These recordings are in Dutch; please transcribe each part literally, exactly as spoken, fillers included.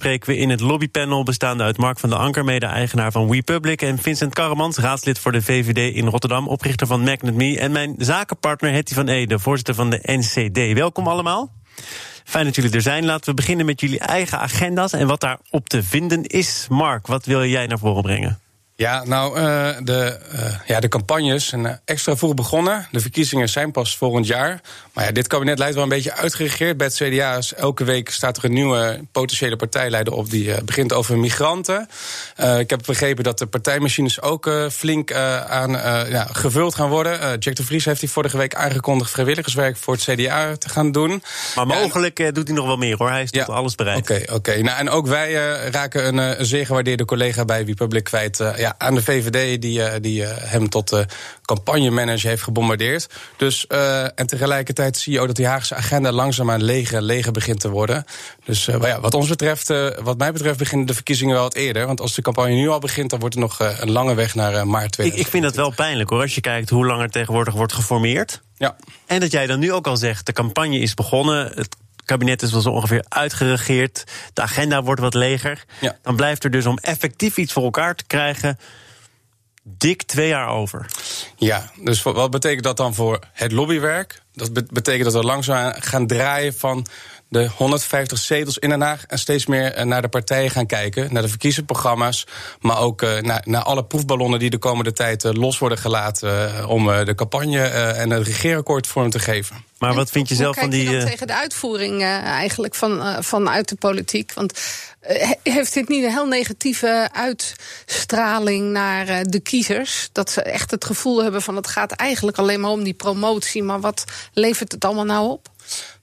spreken we in het lobbypanel bestaande uit Mark van den Anker, mede-eigenaar van WePublic, en Vincent Karremans, raadslid voor de V V D in Rotterdam, oprichter van Magnet punt me, en mijn zakenpartner Hetty van Ede, voorzitter van de N C D. Welkom allemaal. Fijn dat jullie er zijn. Laten we beginnen met jullie eigen agenda's en wat daarop te vinden is. Mark, wat wil jij naar voren brengen? Ja, nou, uh, de, uh, ja, de campagnes zijn extra vroeg begonnen. De verkiezingen zijn pas volgend jaar. Maar ja, dit kabinet lijkt wel een beetje uitgeregeerd bij het C D A. Elke week staat er een nieuwe potentiële partijleider op die uh, begint over migranten. Uh, ik heb begrepen dat de partijmachines ook uh, flink uh, aan uh, ja, gevuld gaan worden. Uh, Jack de Vries heeft hij vorige week aangekondigd vrijwilligerswerk voor het C D A te gaan doen. Maar mogelijk ja, en... doet hij nog wel meer, hoor. Hij is ja, tot alles bereid. Oké, okay, oké. Okay. Nou, en ook wij uh, raken een, een zeer gewaardeerde collega bij WePublic kwijt. Uh, ja, aan de V V D die, die hem tot de campagnemanager heeft gebombardeerd. Dus, uh, en tegelijkertijd zie je ook dat die Haagse agenda langzaamaan lege, lege begint te worden. Dus uh, maar ja, wat ons betreft, uh, wat mij betreft beginnen de verkiezingen wel wat eerder. Want als de campagne nu al begint, dan wordt er nog uh, een lange weg naar uh, maart tweeduizend twintig. Ik, ik vind dat wel pijnlijk, hoor, als je kijkt hoe lang er tegenwoordig wordt geformeerd. Ja. En dat jij dan nu ook al zegt, de campagne is begonnen, het kabinet is wel zo ongeveer uitgeregeerd, de agenda wordt wat leger. Ja. Dan blijft er dus om effectief iets voor elkaar te krijgen dik twee jaar over. Ja, dus wat betekent dat dan voor het lobbywerk? Dat betekent dat we langzaam gaan draaien van de honderdvijftig zetels in Den Haag en steeds meer naar de partijen gaan kijken, naar de verkiezingsprogramma's, maar ook uh, naar, naar alle proefballonnen die de komende tijd uh, los worden gelaten uh, om uh, de campagne uh, en het regeerakkoord vorm te geven. Maar wat vind je zelf van die? Hoe kijk je dan tegen de uitvoering uh, eigenlijk van, uh, vanuit de politiek? Want uh, heeft dit niet een heel negatieve uitstraling naar uh, de kiezers? Dat ze echt het gevoel hebben van het gaat eigenlijk alleen maar om die promotie, maar wat levert het allemaal nou op?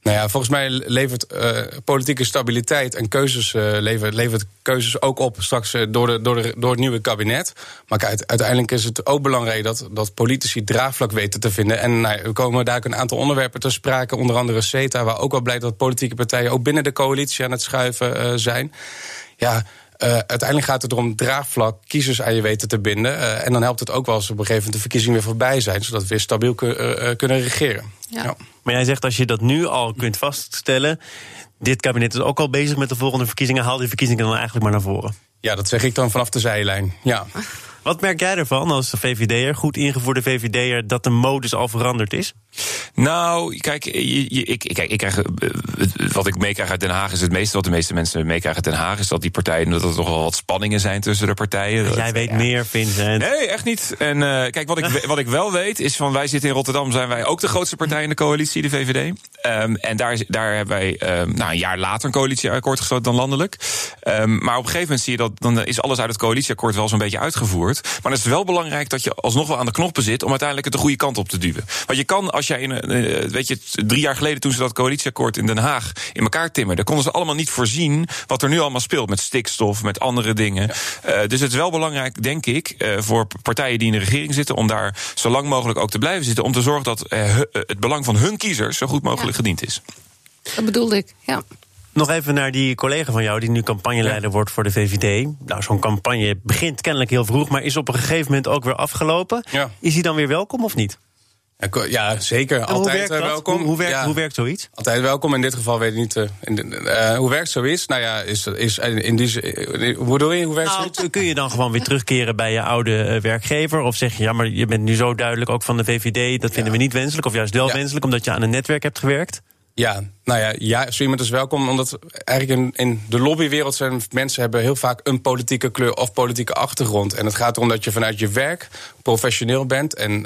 Nou ja, volgens mij levert uh, politieke stabiliteit en keuzes, uh, levert, levert keuzes ook op straks uh, door, de, door, de, door het nieuwe kabinet. Maar kijk, uiteindelijk is het ook belangrijk dat, dat politici draagvlak weten te vinden. En nou, er komen daar ook een aantal onderwerpen ter sprake, onder andere CETA, waar ook wel blijkt dat politieke partijen ook binnen de coalitie aan het schuiven uh, zijn. Ja. Uh, uiteindelijk gaat het erom draagvlak kiezers aan je weten te binden. Uh, en dan helpt het ook wel als op een gegeven moment de verkiezingen weer voorbij zijn, zodat we weer stabiel ku- uh, kunnen regeren. Ja. Ja. Maar jij zegt, als je dat nu al kunt vaststellen, dit kabinet is ook al bezig met de volgende verkiezingen, haal die verkiezingen dan eigenlijk maar naar voren. Ja, dat zeg ik dan vanaf de zijlijn. Ja. Wat merk jij ervan als V V D'er, goed ingevoerde V V D'er, dat de modus al veranderd is? Nou, kijk, je, je, ik, kijk ik krijg, wat ik meekrijg uit Den Haag is het meeste, wat de meeste mensen meekrijgen uit Den Haag, is dat die partijen, dat er toch wel wat spanningen zijn tussen de partijen. Dat, jij weet ja. meer, Vincent. Nee, echt niet. En uh, kijk, wat ik, wat ik wel weet is van, wij zitten in Rotterdam, zijn wij ook de grootste partij in de coalitie, de V V D. Um, en daar, daar hebben wij um, nou, een jaar later een coalitieakkoord gesloten dan landelijk. Um, maar op een gegeven moment zie je dat, dan is alles uit het coalitieakkoord wel zo'n beetje uitgevoerd. Maar het is wel belangrijk dat je alsnog wel aan de knoppen zit om uiteindelijk het de goede kant op te duwen. Want je kan, als jij, in, weet je, drie jaar geleden toen ze dat coalitieakkoord in Den Haag in elkaar timmerden, konden ze allemaal niet voorzien wat er nu allemaal speelt met stikstof, met andere dingen. Ja. Uh, dus het is wel belangrijk, denk ik, uh, voor partijen die in de regering zitten, om daar zo lang mogelijk ook te blijven zitten, om te zorgen dat uh, het belang van hun kiezers zo goed mogelijk ja. gediend is. Dat bedoelde ik, ja. Nog even naar die collega van jou die nu campagneleider ja. wordt voor de V V D. Nou, zo'n campagne begint kennelijk heel vroeg, maar is op een gegeven moment ook weer afgelopen. Ja. Is hij dan weer welkom of niet? Ja, zeker. Altijd hoe welkom. Hoe, hoe, werkt, ja. hoe werkt zoiets? Altijd welkom. In dit geval weet ik niet. Uh, uh, hoe werkt zoiets? Nou ja, is, is in die. Hoe bedoel je? Hoe werkt nou, zoiets? Kun je dan gewoon weer terugkeren bij je oude werkgever? Of zeg je, ja, maar je bent nu zo duidelijk ook van de V V D. Dat vinden ja. we niet wenselijk. Of juist wel ja. wenselijk, omdat je aan een netwerk hebt gewerkt? Ja, nou ja, ja, zo iemand is welkom, omdat eigenlijk in, in de lobbywereld zijn mensen hebben heel vaak een politieke kleur of politieke achtergrond. En het gaat erom dat je vanuit je werk professioneel bent en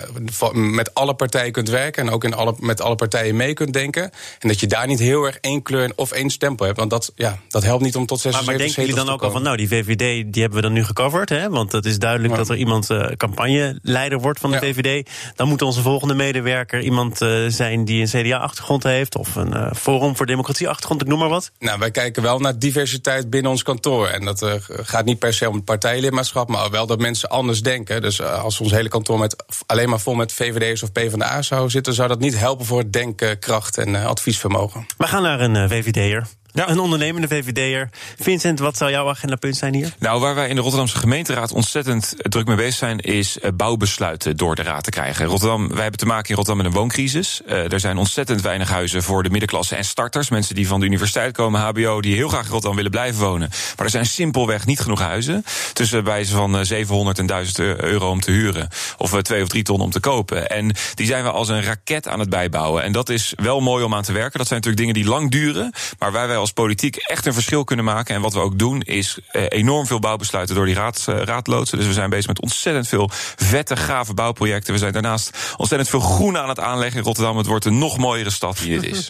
met alle partijen kunt werken en ook in alle, met alle partijen mee kunt denken. En dat je daar niet heel erg één kleur of één stempel hebt, want dat, ja, dat helpt niet om tot zesenzeventig Maar, maar denken jullie dan ook al van, nou, die V V D die hebben we dan nu gecoverd, hè? Want het is duidelijk ja. dat er iemand uh, campagneleider wordt van de ja. V V D. Dan moet onze volgende medewerker iemand uh, zijn die een C D A-achtergrond heeft of een uh, Forum voor Democratie-achtergrond, ik noem maar wat. Nou, wij kijken wel naar diversiteit binnen ons kantoor. En dat uh, gaat niet per se om partijlidmaatschap, maar wel dat mensen anders denken. Dus uh, als ons hele kantoor met, alleen maar vol met V V D'ers of PvdA zou zitten, zou dat niet helpen voor denkkracht en uh, adviesvermogen. We gaan naar een uh, V V D'er. Ja, een ondernemende V V D'er. Vincent, wat zou jouw agendapunt zijn hier? Nou, waar wij in de Rotterdamse gemeenteraad ontzettend druk mee bezig zijn, is bouwbesluiten door de raad te krijgen. Rotterdam, wij hebben te maken in Rotterdam met een wooncrisis. Uh, er zijn ontzettend weinig huizen voor de middenklasse en starters. Mensen die van de universiteit komen, H B O, die heel graag in Rotterdam willen blijven wonen. Maar er zijn simpelweg niet genoeg huizen. Tussen wijze van zevenhonderd en duizend euro om te huren. Of twee of drie ton om te kopen. En die zijn we als een raket aan het bijbouwen. En dat is wel mooi om aan te werken. Dat zijn natuurlijk dingen die lang duren, maar waar wij als politiek echt een verschil kunnen maken. En wat we ook doen, is enorm veel bouwbesluiten door die raad, raadloodsen. Dus we zijn bezig met ontzettend veel vette, gave bouwprojecten. We zijn daarnaast ontzettend veel groen aan het aanleggen in Rotterdam. Het wordt een nog mooiere stad die het is.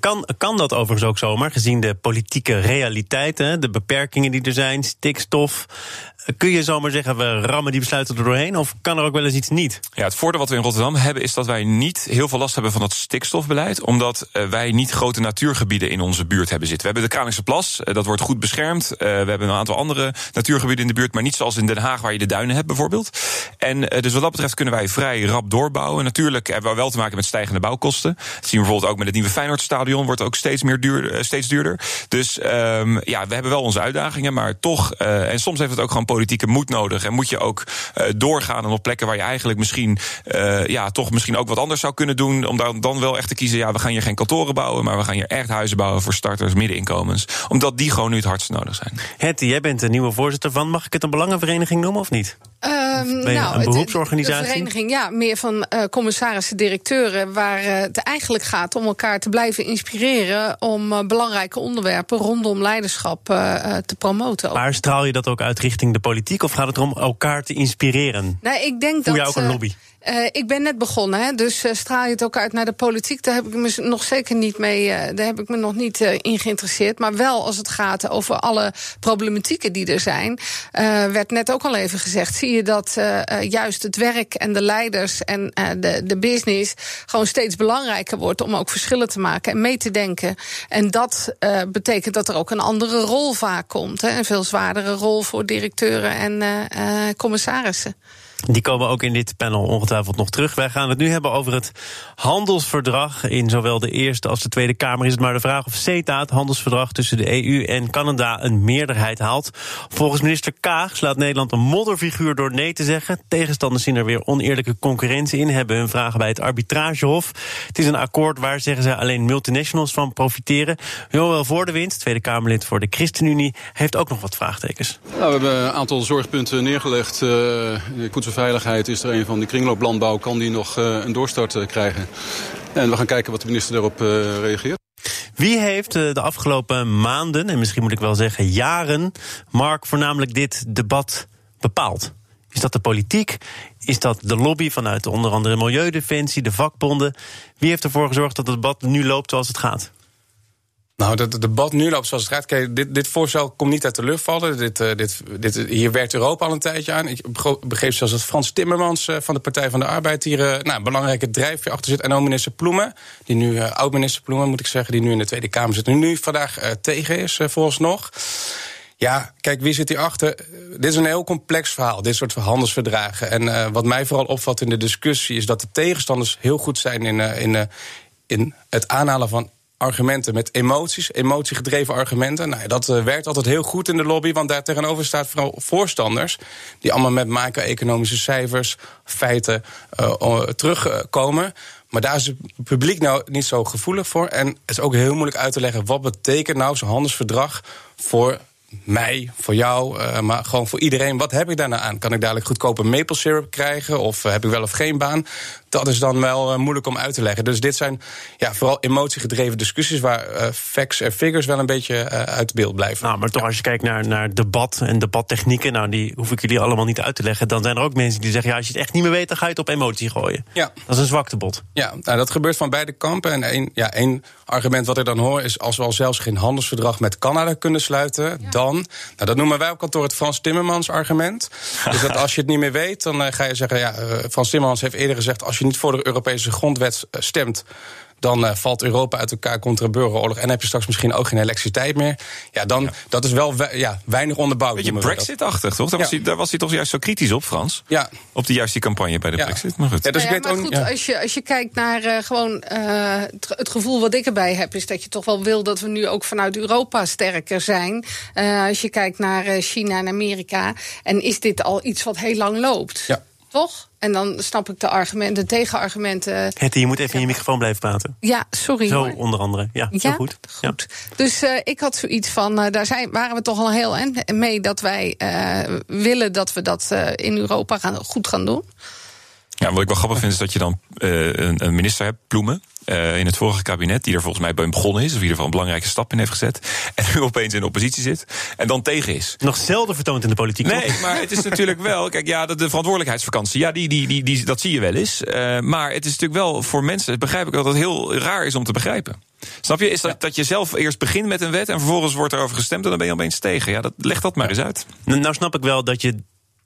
Kan, kan dat overigens ook zomaar, gezien de politieke realiteiten, de beperkingen die er zijn, stikstof? Kun je zomaar zeggen, we rammen die besluiten er doorheen? Of kan er ook wel eens iets niet? Ja, het voordeel wat we in Rotterdam hebben, is dat wij niet heel veel last hebben van dat stikstofbeleid. Omdat wij niet grote natuurgebieden in onze buurt hebben zitten. We hebben de Kralingse Plas, dat wordt goed beschermd. We hebben een aantal andere natuurgebieden in de buurt, maar niet zoals in Den Haag, waar je de duinen hebt bijvoorbeeld. En dus wat dat betreft kunnen wij vrij rap doorbouwen. Natuurlijk hebben we wel te maken met stijgende bouwkosten. Dat zien we bijvoorbeeld ook met het nieuwe Feyenoordstadion. Wordt ook steeds meer duur, steeds duurder. Dus um, ja, we hebben wel onze uitdagingen, maar toch. Uh, en soms heeft het ook gewoon politieke moed nodig. En moet je ook uh, doorgaan en op plekken waar je eigenlijk misschien uh, ja, toch misschien ook wat anders zou kunnen doen. Om dan, dan wel echt te kiezen, ja, we gaan hier geen kantoren bouwen, maar we gaan hier echt huizen bouwen voor starters, middeninkomens. Omdat die gewoon nu het hardst nodig zijn. Hetty, jij bent de nieuwe voorzitter van, mag ik het een belangenvereniging noemen of niet? Um, of nou, een beroepsorganisatie? Een vereniging, ja, meer van uh, commissarissen, directeuren, waar uh, het eigenlijk gaat om elkaar te blijven inspireren om uh, belangrijke onderwerpen rondom leiderschap uh, uh, te promoten. Maar straal je dat ook uit richting de politiek, of gaat het erom elkaar te inspireren? Nou, ik denk dat, jou ook een lobby? Uh, ik ben net begonnen, hè, dus uh, straal je het ook uit naar de politiek. Daar heb ik me nog zeker niet mee, uh, daar heb ik me nog niet uh, in geïnteresseerd. Maar wel als het gaat over alle problematieken die er zijn. Uh, werd net ook al even gezegd, zie je dat uh, uh, juist het werk en de leiders en uh, de, de business gewoon steeds belangrijker wordt om ook verschillen te maken en mee te denken. En dat uh, betekent dat er ook een andere rol vaak komt. Hè, een veel zwaardere rol voor directeuren en uh, uh, commissarissen. Die komen ook in dit panel ongetwijfeld nog terug. Wij gaan het nu hebben over het handelsverdrag. In zowel de Eerste als de Tweede Kamer is het maar de vraag of CETA, het handelsverdrag tussen de E U en Canada, een meerderheid haalt. Volgens minister Kaag slaat Nederland een modderfiguur door nee te zeggen. Tegenstanders zien er weer oneerlijke concurrentie in, hebben hun vragen bij het arbitragehof. Het is een akkoord waar, zeggen ze, alleen multinationals van profiteren. Joël Voordewind, Tweede Kamerlid voor de ChristenUnie, heeft ook nog wat vraagtekens. Nou, we hebben een aantal zorgpunten neergelegd. Uh, Veiligheid is er een van. De kringlooplandbouw, kan die nog uh, een doorstart uh, krijgen? En we gaan kijken wat de minister daarop uh, reageert. Wie heeft uh, de afgelopen maanden, en misschien moet ik wel zeggen jaren, Mark, voornamelijk dit debat bepaald? Is dat de politiek? Is dat de lobby vanuit onder andere Milieudefensie, de vakbonden? Wie heeft ervoor gezorgd dat het debat nu loopt zoals het gaat? Nou, dat het debat nu loopt zoals het gaat. Kijk, dit, dit voorstel komt niet uit de lucht vallen. Dit, uh, dit, dit, hier werkt Europa al een tijdje aan. Ik begreep zelfs dat Frans Timmermans uh, van de Partij van de Arbeid hier uh, nou, een belangrijke drijfveer achter zit. En ook minister Ploumen, die nu, uh, oud-minister Ploumen moet ik zeggen, die nu in de Tweede Kamer zit. En nu vandaag uh, tegen is, uh, vooralsnog. Ja, kijk, wie zit hierachter? Dit is een heel complex verhaal, dit soort handelsverdragen. En uh, wat mij vooral opvalt in de discussie is dat de tegenstanders heel goed zijn in, uh, in, uh, in het aanhalen van argumenten met emoties, emotiegedreven argumenten. Nou ja, dat uh, werkt altijd heel goed in de lobby, want daar tegenover staat vooral voorstanders die allemaal met macro-economische cijfers, feiten uh, terugkomen. Maar daar is het publiek nou niet zo gevoelig voor. En het is ook heel moeilijk uit te leggen, wat betekent nou zo'n handelsverdrag voor mij, voor jou, uh, maar gewoon voor iedereen. Wat heb ik daarna aan? Kan ik dadelijk goedkope maple syrup krijgen? Of uh, heb ik wel of geen baan? Dat is dan wel uh, moeilijk om uit te leggen. Dus dit zijn ja, vooral emotiegedreven discussies waar uh, facts en figures wel een beetje uh, uit beeld blijven. Nou, maar toch, ja, als je kijkt naar, naar debat en debattechnieken, nou, die hoef ik jullie allemaal niet uit te leggen. Dan zijn er ook mensen die zeggen, ja, als je het echt niet meer weet, dan ga je het op emotie gooien. Ja. Dat is een zwaktebod. Ja, nou, dat gebeurt van beide kampen. En één ja, één argument wat ik dan hoor is, als we al zelfs geen handelsverdrag met Canada kunnen sluiten, ja, dan, nou, dat noemen wij op kantoor het Frans Timmermans argument. Dus dat als je het niet meer weet, dan uh, ga je zeggen, ja, uh, Frans Timmermans heeft eerder gezegd, als je niet voor de Europese grondwet stemt, dan uh, valt Europa uit elkaar, komt er een burgeroorlog en heb je straks misschien ook geen elektriciteit meer. Ja, dan ja. dat is wel we, ja, weinig onderbouwd. Beetje Brexit-achtig, toch? Daar, ja. was hij, daar was hij toch juist zo kritisch op, Frans? Ja. Op de juiste campagne bij de ja. Brexit. Maar goed, ja, dus ja, ja, maar ook, goed ja. als, je, als je kijkt naar uh, gewoon uh, het, het gevoel wat ik erbij heb, is dat je toch wel wil dat we nu ook vanuit Europa sterker zijn. Uh, als je kijkt naar uh, China en Amerika. En is dit al iets wat heel lang loopt? Ja. Toch? En dan snap ik de argumenten, de tegenargumenten. Hetty, je moet even in je microfoon blijven praten. Ja, sorry. Zo maar. onder andere. Ja, ja? Zo goed. goed. Ja. Dus uh, ik had zoiets van, uh, daar zijn, waren we toch al heel en mee dat wij uh, willen dat we dat uh, in Europa gaan, goed gaan doen. Ja, wat ik wel grappig vind is dat je dan uh, een minister hebt, Ploumen, uh, in het vorige kabinet, die er volgens mij bij begonnen is, of in ieder geval een belangrijke stap in heeft gezet, en nu opeens in de oppositie zit, en dan tegen is. Nog zelden vertoond in de politiek. Nee, toch? Maar het is natuurlijk wel, kijk, ja, de, de verantwoordelijkheidsvakantie, ja, die, die, die, die, dat zie je wel eens. Uh, maar het is natuurlijk wel voor mensen, het begrijp ik dat dat heel raar is om te begrijpen. Snap je? Is dat, ja. dat je zelf eerst begint met een wet, en vervolgens wordt erover gestemd, en dan ben je opeens tegen. Ja, dat, leg dat maar eens uit. Nou, nou snap ik wel dat je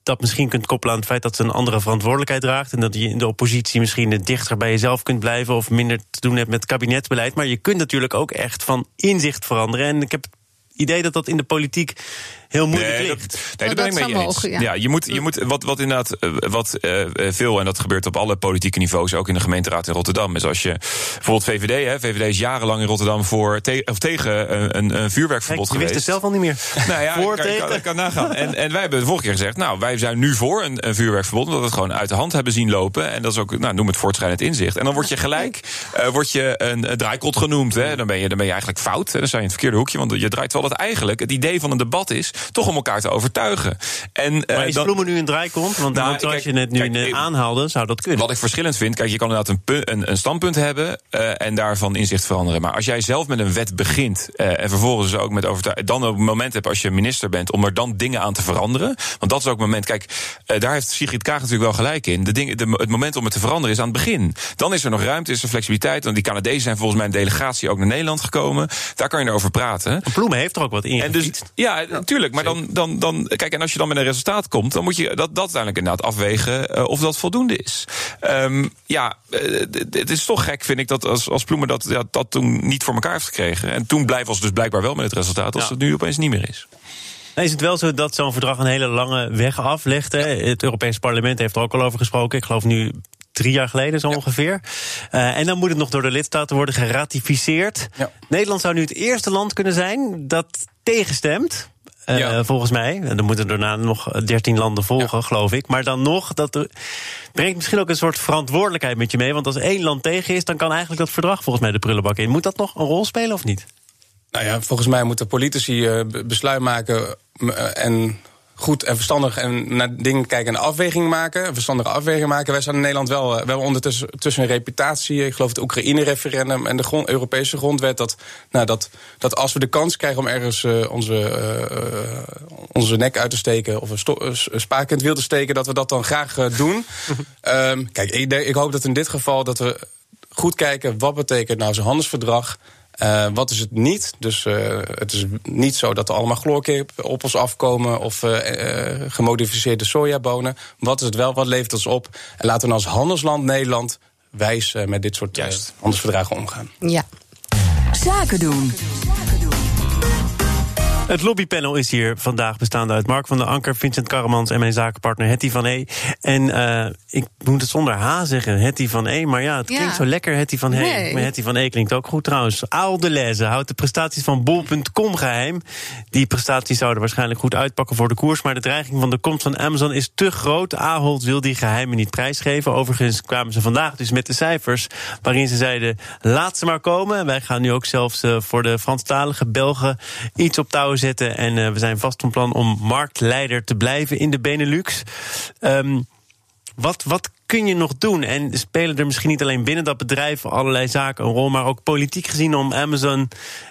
dat misschien kunt koppelen aan het feit dat ze een andere verantwoordelijkheid draagt en dat je in de oppositie misschien dichter bij jezelf kunt blijven of minder te doen hebt met kabinetsbeleid. Maar je kunt natuurlijk ook echt van inzicht veranderen. En ik heb het idee dat dat in de politiek heel moeilijk nee, ligt. Dat, nee, dat ben ik mee eens. Mogen, ja. Ja, je moet, je moet wat, wat inderdaad wat uh, veel, en dat gebeurt op alle politieke niveaus, ook in de gemeenteraad in Rotterdam, is als je bijvoorbeeld V V D, hè, V V D is jarenlang in Rotterdam voor te, of tegen een, een, een vuurwerkverbod Kijk, je geweest. Je wist het zelf al niet meer. Nou ja, voor, ik, tegen. Ik kan, ik kan nagaan. En, en wij hebben de vorige keer gezegd, nou, wij zijn nu voor een, een vuurwerkverbod, omdat we het gewoon uit de hand hebben zien lopen. En dat is ook, nou, noem het voortschrijdend inzicht. En dan word je gelijk uh, word je een, een draaikot genoemd. Hè. Dan ben je, dan ben je eigenlijk fout. Hè. Dan sta je in het verkeerde hoekje, want je draait wel dat eigenlijk het idee van een debat is toch om elkaar te overtuigen. En, maar uh, is dan, Ploumen nu een draaikomp? Want nou, als kijk, je het nu kijk, ik, aanhaalde, zou dat kunnen. Wat ik verschillend vind, kijk, je kan inderdaad een, pu- een, een standpunt hebben uh, en daarvan inzicht veranderen. Maar als jij zelf met een wet begint uh, en vervolgens ook met overtuigen, dan op het moment hebt als je minister bent om er dan dingen aan te veranderen. Want dat is ook het moment, kijk, uh, daar heeft Sigrid Kaag natuurlijk wel gelijk in. De ding, de, het moment om het te veranderen is aan het begin. Dan is er nog ruimte, is er flexibiliteit. Want die Canadezen zijn volgens mij een delegatie ook naar Nederland gekomen. Daar kan je over praten. Ploumen heeft er ook wat in. En dus, ja, natuurlijk. Maar dan, dan, dan, kijk, en als je dan met een resultaat komt, dan moet je dat, dat uiteindelijk inderdaad afwegen uh, of dat voldoende is. Um, ja, uh, d- het is toch gek, vind ik, dat als, als Ploumen dat, ja, dat toen niet voor elkaar heeft gekregen. En toen blijft ons dus blijkbaar wel met het resultaat, als ja. het nu opeens niet meer is. Is het wel zo dat zo'n verdrag een hele lange weg aflegt? Hè? Het Europees Parlement heeft er ook al over gesproken. Ik geloof nu drie jaar geleden zo ja. ongeveer. Uh, en dan moet het nog door de lidstaten worden geratificeerd. Ja. Nederland zou nu het eerste land kunnen zijn dat tegenstemt. Uh, ja. Volgens mij. En dan moeten er daarna nog dertien landen volgen, ja. geloof ik. Maar dan nog, dat brengt misschien ook een soort verantwoordelijkheid met je mee. Want als één land tegen is, dan kan eigenlijk dat verdrag volgens mij de prullenbak in. Moet dat nog een rol spelen of niet? Nou ja, volgens mij moeten politici besluit maken en goed en verstandig en naar dingen kijken en afweging maken. Een verstandige afweging maken. Wij staan in Nederland wel, wel ondertussen tussen een reputatie. Ik geloof het Oekraïne-referendum en de grond, Europese grondwet. Dat, nou, dat, dat als we de kans krijgen om ergens uh, onze, uh, onze nek uit te steken of een, sto- een spaak in het wiel te steken, dat we dat dan graag uh, doen. um, kijk, ik, ik hoop dat in dit geval dat we goed kijken wat betekent nou zo'n handelsverdrag. Uh, wat is het niet? Dus uh, het is niet zo dat er allemaal chloorkippen op ons afkomen of uh, uh, gemodificeerde sojabonen. Wat is het wel? Wat levert ons op? En laten we als handelsland Nederland wijs uh, met dit soort uh, handelsverdragen omgaan. Ja. Zaken doen. Het lobbypanel is hier vandaag bestaande uit Mark van den Anker, Vincent Karremans en mijn zakenpartner Hetty van Ede. En uh, ik moet het zonder H zeggen, Hetty van Ede, maar ja, het klinkt ja. zo lekker, Hetty van Ede. Nee. Maar Hetty van Ede klinkt ook goed trouwens. Aal de Leze houdt de prestaties van bol punt com geheim. Die prestaties zouden waarschijnlijk goed uitpakken voor de koers, maar de dreiging van de komst van Amazon is te groot. Ahold wil die geheimen niet prijsgeven. Overigens kwamen ze vandaag dus met de cijfers waarin ze zeiden, laat ze maar komen. Wij gaan nu ook zelfs uh, voor de Franstalige Belgen iets op touw zetten. En uh, we zijn vast van plan om marktleider te blijven in de Benelux. Um, wat, wat kun je nog doen? En spelen er misschien niet alleen binnen dat bedrijf allerlei zaken een rol, maar ook politiek gezien om Amazon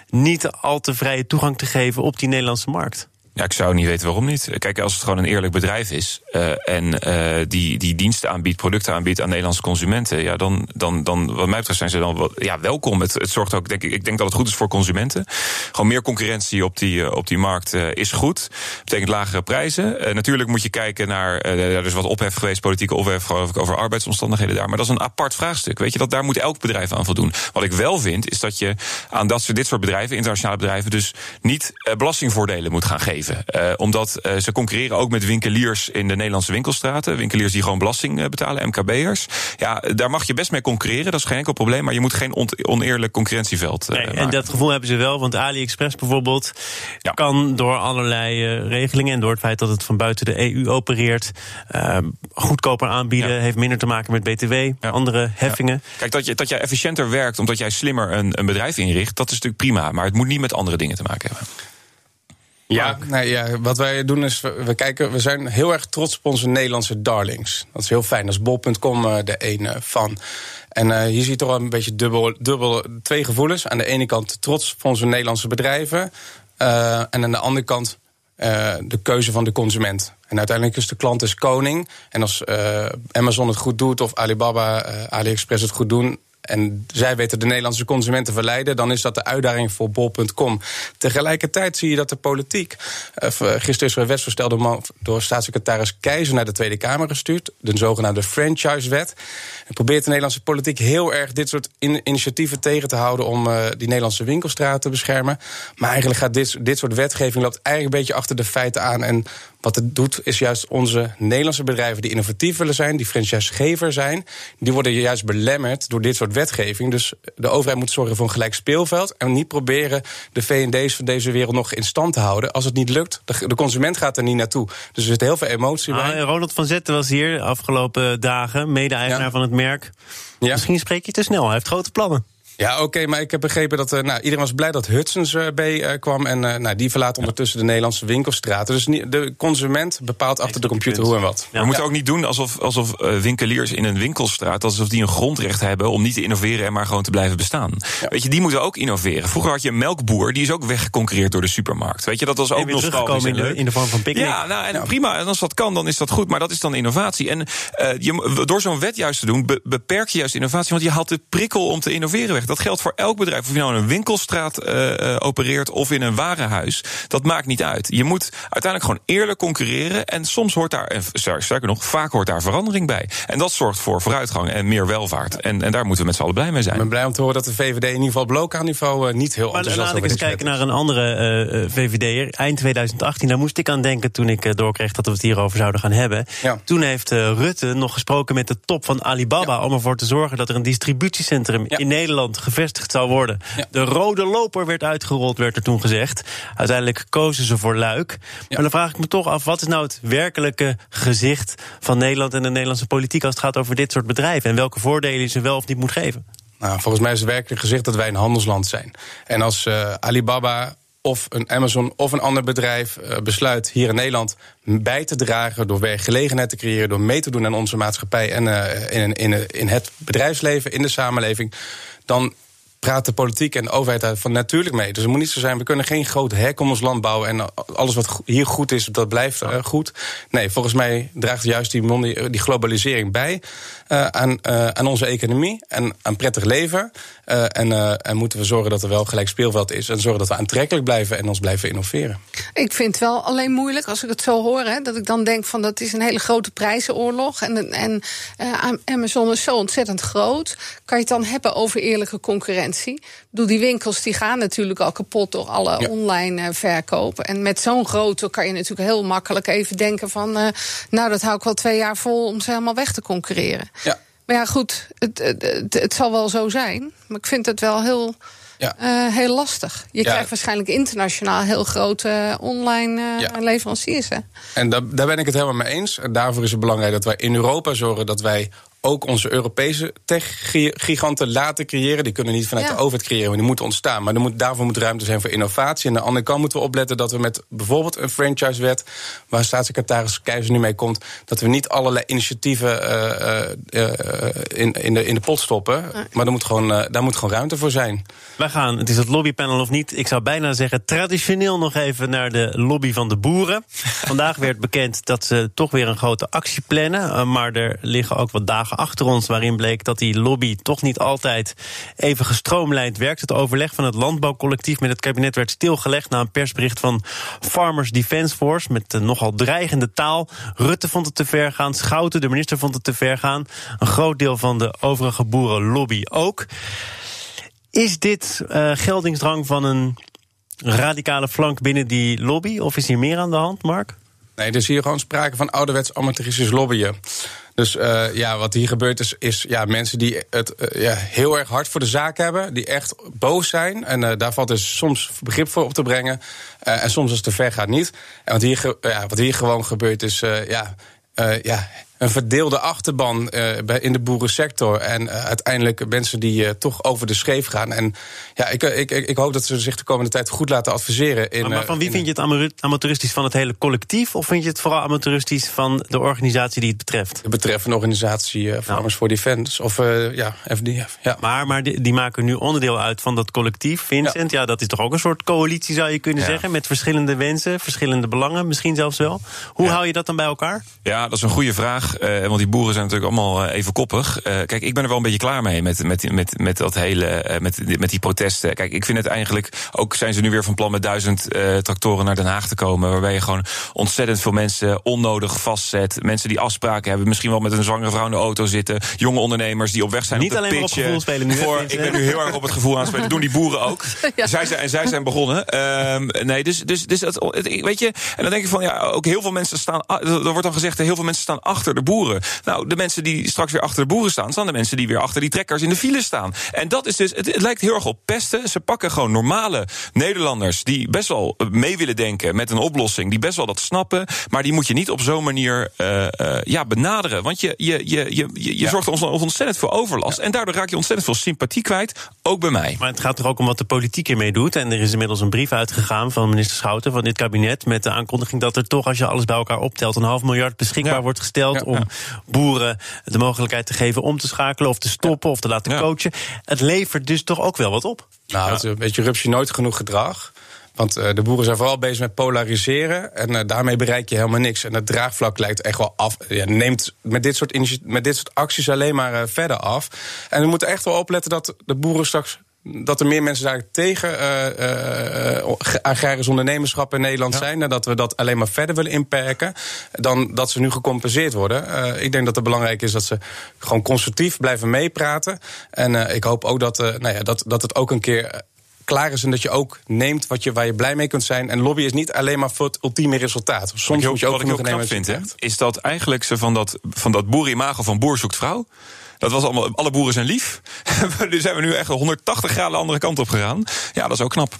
niet al te vrije toegang te geven op die Nederlandse markt? Ja, ik zou niet weten waarom niet. Kijk, als het gewoon een eerlijk bedrijf is uh, en uh, die, die diensten aanbiedt, producten aanbiedt aan Nederlandse consumenten, ja, dan, dan, dan wat mij betreft zijn ze dan wel, ja, welkom. Het, het zorgt ook, denk ik, ik denk dat het goed is voor consumenten. Gewoon meer concurrentie op die, op die markt uh, is goed. Betekent lagere prijzen. Uh, natuurlijk moet je kijken naar, uh, er is wat ophef geweest, politieke ophef, geloof ik, over arbeidsomstandigheden daar. Maar dat is een apart vraagstuk. Weet je, dat daar moet elk bedrijf aan voldoen. Wat ik wel vind, is dat je aan dat soort, dit soort bedrijven, internationale bedrijven, dus niet uh, belastingvoordelen moet gaan geven. Uh, omdat uh, ze concurreren ook met winkeliers in de Nederlandse winkelstraten. Winkeliers die gewoon belasting uh, betalen, M K B'ers. Ja, daar mag je best mee concurreren, dat is geen enkel probleem. Maar je moet geen on- oneerlijk concurrentieveld uh, nee, maken. En dat gevoel hebben ze wel, want AliExpress bijvoorbeeld... Ja. kan door allerlei uh, regelingen en door het feit dat het van buiten de E U opereert... Uh, goedkoper aanbieden, ja. heeft minder te maken met B T W, ja. andere heffingen. Ja. Kijk, dat je, dat jij efficiënter werkt omdat jij slimmer een, een bedrijf inricht... dat is natuurlijk prima, maar het moet niet met andere dingen te maken hebben. Ja, nou ja, wat wij doen is, we kijken, we zijn heel erg trots op onze Nederlandse darlings. Dat is heel fijn, dat is bol punt com de ene van. En uh, hier zie je toch wel een beetje dubbel, dubbel twee gevoelens. Aan de ene kant trots op onze Nederlandse bedrijven. Uh, en aan de andere kant uh, de keuze van de consument. En uiteindelijk is de klant is koning. En als uh, Amazon het goed doet of Alibaba, uh, AliExpress het goed doen... en zij weten de Nederlandse consumenten verleiden... dan is dat de uitdaging voor bol punt com. Tegelijkertijd zie je dat de politiek... gisteren is er een wetsvoorstel door staatssecretaris Keizer... naar de Tweede Kamer gestuurd, de zogenaamde franchisewet. En probeert de Nederlandse politiek heel erg dit soort in- initiatieven tegen te houden... om uh, die Nederlandse winkelstraat te beschermen. Maar eigenlijk gaat dit, dit soort wetgeving loopt eigenlijk een beetje achter de feiten aan... en wat het doet is juist onze Nederlandse bedrijven... die innovatief willen zijn, die franchisegever zijn... die worden juist belemmerd door dit soort wetgeving. Dus de overheid moet zorgen voor een gelijk speelveld... en niet proberen de V en D's van deze wereld nog in stand te houden. Als het niet lukt, de consument gaat er niet naartoe. Dus er zit heel veel emotie ah, bij. Ronald van Zetten was hier de afgelopen dagen, mede-eigenaar ja. van het merk. Ja. Misschien spreek je te snel, hij heeft grote plannen. Ja, oké, okay, maar ik heb begrepen dat... Uh, nou, iedereen was blij dat Hudson's Bay uh, kwam... en uh, nou, die verlaat ondertussen de Nederlandse winkelstraten. Dus nie, de consument bepaalt achter de computer hoe en wat. Ja. We moeten ja. ook niet doen alsof, alsof winkeliers in een winkelstraat... alsof die een grondrecht hebben om niet te innoveren... en maar gewoon te blijven bestaan. Ja. Weet je, die moeten ook innoveren. Vroeger had je een melkboer, die is ook weggeconcurreerd door de supermarkt. Weet je, dat was ook nog teruggekomen in de, in de vorm van picknick. Ja, nou, en ja. prima, en als dat kan, dan is dat goed. Maar dat is dan innovatie. En uh, je, door zo'n wet juist te doen, be, beperk je juist innovatie... want je haalt de prikkel om te innoveren weg. Dat geldt voor elk bedrijf. Of je nou in een winkelstraat uh, opereert of in een warenhuis. Dat maakt niet uit. Je moet uiteindelijk gewoon eerlijk concurreren. En soms hoort daar, en sterker nog, vaak hoort daar verandering bij. En dat zorgt voor vooruitgang en meer welvaart. En, en daar moeten we met z'n allen blij mee zijn. Ik ben blij om te horen dat de V V D in ieder geval blokaanniveau uh, niet heel maar enthousiast is. Laat ik eens kijken naar een andere uh, V V D'er. Eind tweeduizend achttien, daar moest ik aan denken toen ik uh, doorkreeg dat we het hierover zouden gaan hebben. Ja. Toen heeft uh, Rutte nog gesproken met de top van Alibaba... Ja. om ervoor te zorgen dat er een distributiecentrum ja. in Nederland... gevestigd zou worden. Ja. De rode loper werd uitgerold, werd er toen gezegd. Uiteindelijk kozen ze voor Luik. Ja. Maar dan vraag ik me toch af, wat is nou het werkelijke gezicht van Nederland en de Nederlandse politiek als het gaat over dit soort bedrijven? En welke voordelen je ze wel of niet moet geven? Nou, volgens mij is het werkelijk gezicht dat wij een handelsland zijn. En als uh, Alibaba of een Amazon of een ander bedrijf uh, besluit hier in Nederland bij te dragen... door werkgelegenheid te creëren, door mee te doen aan onze maatschappij... en uh, in, in, in het bedrijfsleven, in de samenleving... dan praat de politiek en de overheid daar van natuurlijk mee. Dus het moet niet zo zijn, we kunnen geen groot hek om ons land bouwen... en alles wat hier goed is, dat blijft uh, goed. Nee, volgens mij draagt juist die, mondi- die globalisering bij... Uh, aan, uh, aan onze economie en aan prettig leven. Uh, en, uh, en moeten we zorgen dat er wel gelijk speelveld is... en zorgen dat we aantrekkelijk blijven en ons blijven innoveren. Ik vind het wel alleen moeilijk, als ik het zo hoor... Hè, dat ik dan denk, van dat is een hele grote prijzenoorlog... en, en uh, Amazon is zo ontzettend groot. Kan je het dan hebben over eerlijke concurrentie? Ik bedoel, die winkels die gaan natuurlijk al kapot door alle ja. online uh, verkopen. En met zo'n grootte kan je natuurlijk heel makkelijk even denken van... Uh, nou, dat hou ik wel twee jaar vol om ze helemaal weg te concurreren. Ja. Maar ja, goed, het, het, het, het zal wel zo zijn. Maar ik vind het wel heel... Ja. Uh, heel lastig. Je ja. krijgt waarschijnlijk internationaal heel grote uh, online uh, ja. leveranciers. Hè? En daar, daar ben ik het helemaal mee eens. En daarvoor is het belangrijk dat wij in Europa zorgen... dat wij ook onze Europese tech-giganten laten creëren. Die kunnen niet vanuit ja. de overheid creëren, maar die moeten ontstaan. Maar er moet, daarvoor moet ruimte zijn voor innovatie. En aan de andere kant moeten we opletten dat we met bijvoorbeeld een franchisewet, waar staatssecretaris Keizer nu mee komt, dat we niet allerlei initiatieven uh, uh, uh, in, in, de, in de pot stoppen. Ja. Maar er moet gewoon, uh, daar moet gewoon ruimte voor zijn. Wij gaan, het is het lobbypanel of niet, ik zou bijna zeggen traditioneel nog even naar de lobby van de boeren. Vandaag werd bekend dat ze toch weer een grote actie plannen. Maar er liggen ook wat dagen achter ons waarin bleek dat die lobby toch niet altijd even gestroomlijnd werkt. Het overleg van het landbouwcollectief met het kabinet werd stilgelegd na een persbericht van Farmers Defence Force met nogal dreigende taal. Rutte vond het te ver gaan, Schouten, de minister, vond het te ver gaan. Een groot deel van de overige boerenlobby ook. Is dit uh, geldingsdrang van een radicale flank binnen die lobby? Of is hier meer aan de hand, Mark? Nee, er is hier gewoon sprake van ouderwets amateuristisch lobbyen. Dus uh, ja, wat hier gebeurt is, is ja, mensen die het uh, ja, heel erg hard voor de zaak hebben, die echt boos zijn. En uh, daar valt dus soms begrip voor op te brengen. Uh, en soms als het te ver gaat niet. En wat hier, ja, wat hier gewoon gebeurt is, uh, ja... Uh, ja een verdeelde achterban uh, in de boerensector. En uh, uiteindelijk mensen die uh, toch over de scheef gaan. En ja, ik, ik, ik hoop dat ze zich de komende tijd goed laten adviseren. In, maar, maar van wie in, vind je het amateuristisch? Van het hele collectief? Of vind je het vooral amateuristisch van de organisatie die het betreft? De betreffende organisatie, uh, Farmers for Defence of uh, ja, F D F. Ja. Maar, maar die, die maken nu onderdeel uit van dat collectief. Vincent, ja. ja, dat is toch ook een soort coalitie, zou je kunnen ja. zeggen? Met verschillende wensen, verschillende belangen, misschien zelfs wel. Hoe ja. hou je dat dan bij elkaar? Ja, dat is een goede vraag. Uh, want die boeren zijn natuurlijk allemaal uh, even koppig. Uh, kijk, ik ben er wel een beetje klaar mee met, met, met, met dat hele, uh, met, met die protesten. Kijk, ik vind het eigenlijk, ook zijn ze nu weer van plan met duizend uh, tractoren naar Den Haag te komen, waarbij je gewoon ontzettend veel mensen onnodig vastzet. Mensen die afspraken hebben, misschien wel met een zwangere vrouw in de auto zitten, jonge ondernemers die op weg zijn om te pitchen. Niet alleen voor, ik ben nu heel erg op het gevoel aan het spelen. Dat doen die boeren ook. Ja. Zij zijn, en zij zijn begonnen. Uh, nee, dus, dus, dus dat, weet je, en dan denk ik van, ja, ook heel veel mensen staan, er wordt dan gezegd, heel veel mensen staan achter de De boeren. Nou, de mensen die straks weer achter de boeren staan, staan de mensen die weer achter die trekkers in de file staan. En dat is dus, het, het lijkt heel erg op pesten. Ze pakken gewoon normale Nederlanders die best wel mee willen denken met een oplossing, die best wel dat snappen, maar die moet je niet op zo'n manier uh, uh, ja, benaderen. Want je, je, je, je, je ja. zorgt ons ontzettend veel overlast ja. en daardoor raak je ontzettend veel sympathie kwijt, ook bij mij. Maar het gaat toch ook om wat de politiek ermee doet? En er is inmiddels een brief uitgegaan van minister Schouten van dit kabinet met de aankondiging dat er toch, als je alles bij elkaar optelt, een half miljard beschikbaar ja. wordt gesteld ja. om boeren de mogelijkheid te geven om te schakelen of te stoppen of te laten coachen. Het levert dus toch ook wel wat op. Nou, ja. Het is een beetje rupsje nooit genoeg gedrag. Want uh, de boeren zijn vooral bezig met polariseren. En uh, daarmee bereik je helemaal niks. En dat draagvlak lijkt echt wel af. Ja, neemt met dit soort initi- met dit soort acties alleen maar uh, verder af. En we moeten echt wel opletten dat de boeren straks, dat er meer mensen daar tegen uh, uh, agrarisch ondernemerschap in Nederland ja. zijn, en dat we dat alleen maar verder willen inperken, dan dat ze nu gecompenseerd worden. Uh, ik denk dat het belangrijk is dat ze gewoon constructief blijven meepraten. En uh, ik hoop ook dat, uh, nou ja, dat, dat het ook een keer klaar is en dat je ook neemt wat je, waar je blij mee kunt zijn. En lobby is niet alleen maar voor het ultieme resultaat. Soms moet je ook genoeg nemen. Wat ik ook knap vind, is dat eigenlijk ze van dat, van dat boerimago van boer zoekt vrouw, dat was allemaal, alle boeren zijn lief. Nu zijn we nu echt honderdtachtig graden de andere kant op gegaan. Ja, dat is ook knap.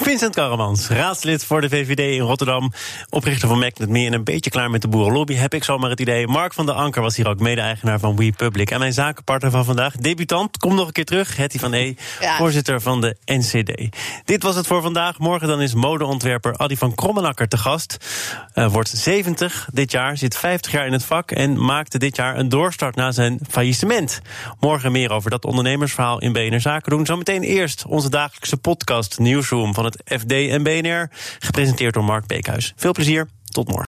Vincent Karremans, raadslid voor de V V D in Rotterdam, oprichter van Magnet dot me en een beetje klaar met de boerenlobby, heb ik zomaar het idee. Mark van den Anker was hier ook mede-eigenaar van WePublic. En mijn zakenpartner van vandaag, debutant, kom nog een keer terug, Hetty van Ede, ja. voorzitter van de N C D. Dit was het voor vandaag. Morgen dan is modeontwerper Addie van Krommelakker te gast. Uh, wordt zeventig dit jaar, zit vijftig jaar in het vak en maakte dit jaar een doorstart na zijn faillissement. Morgen meer over dat ondernemersverhaal in B N R Zaken doen. Zometeen eerst onze dagelijkse podcast Nieuwsroom van het F D en B N R, gepresenteerd door Mark Beekhuis. Veel plezier, tot morgen.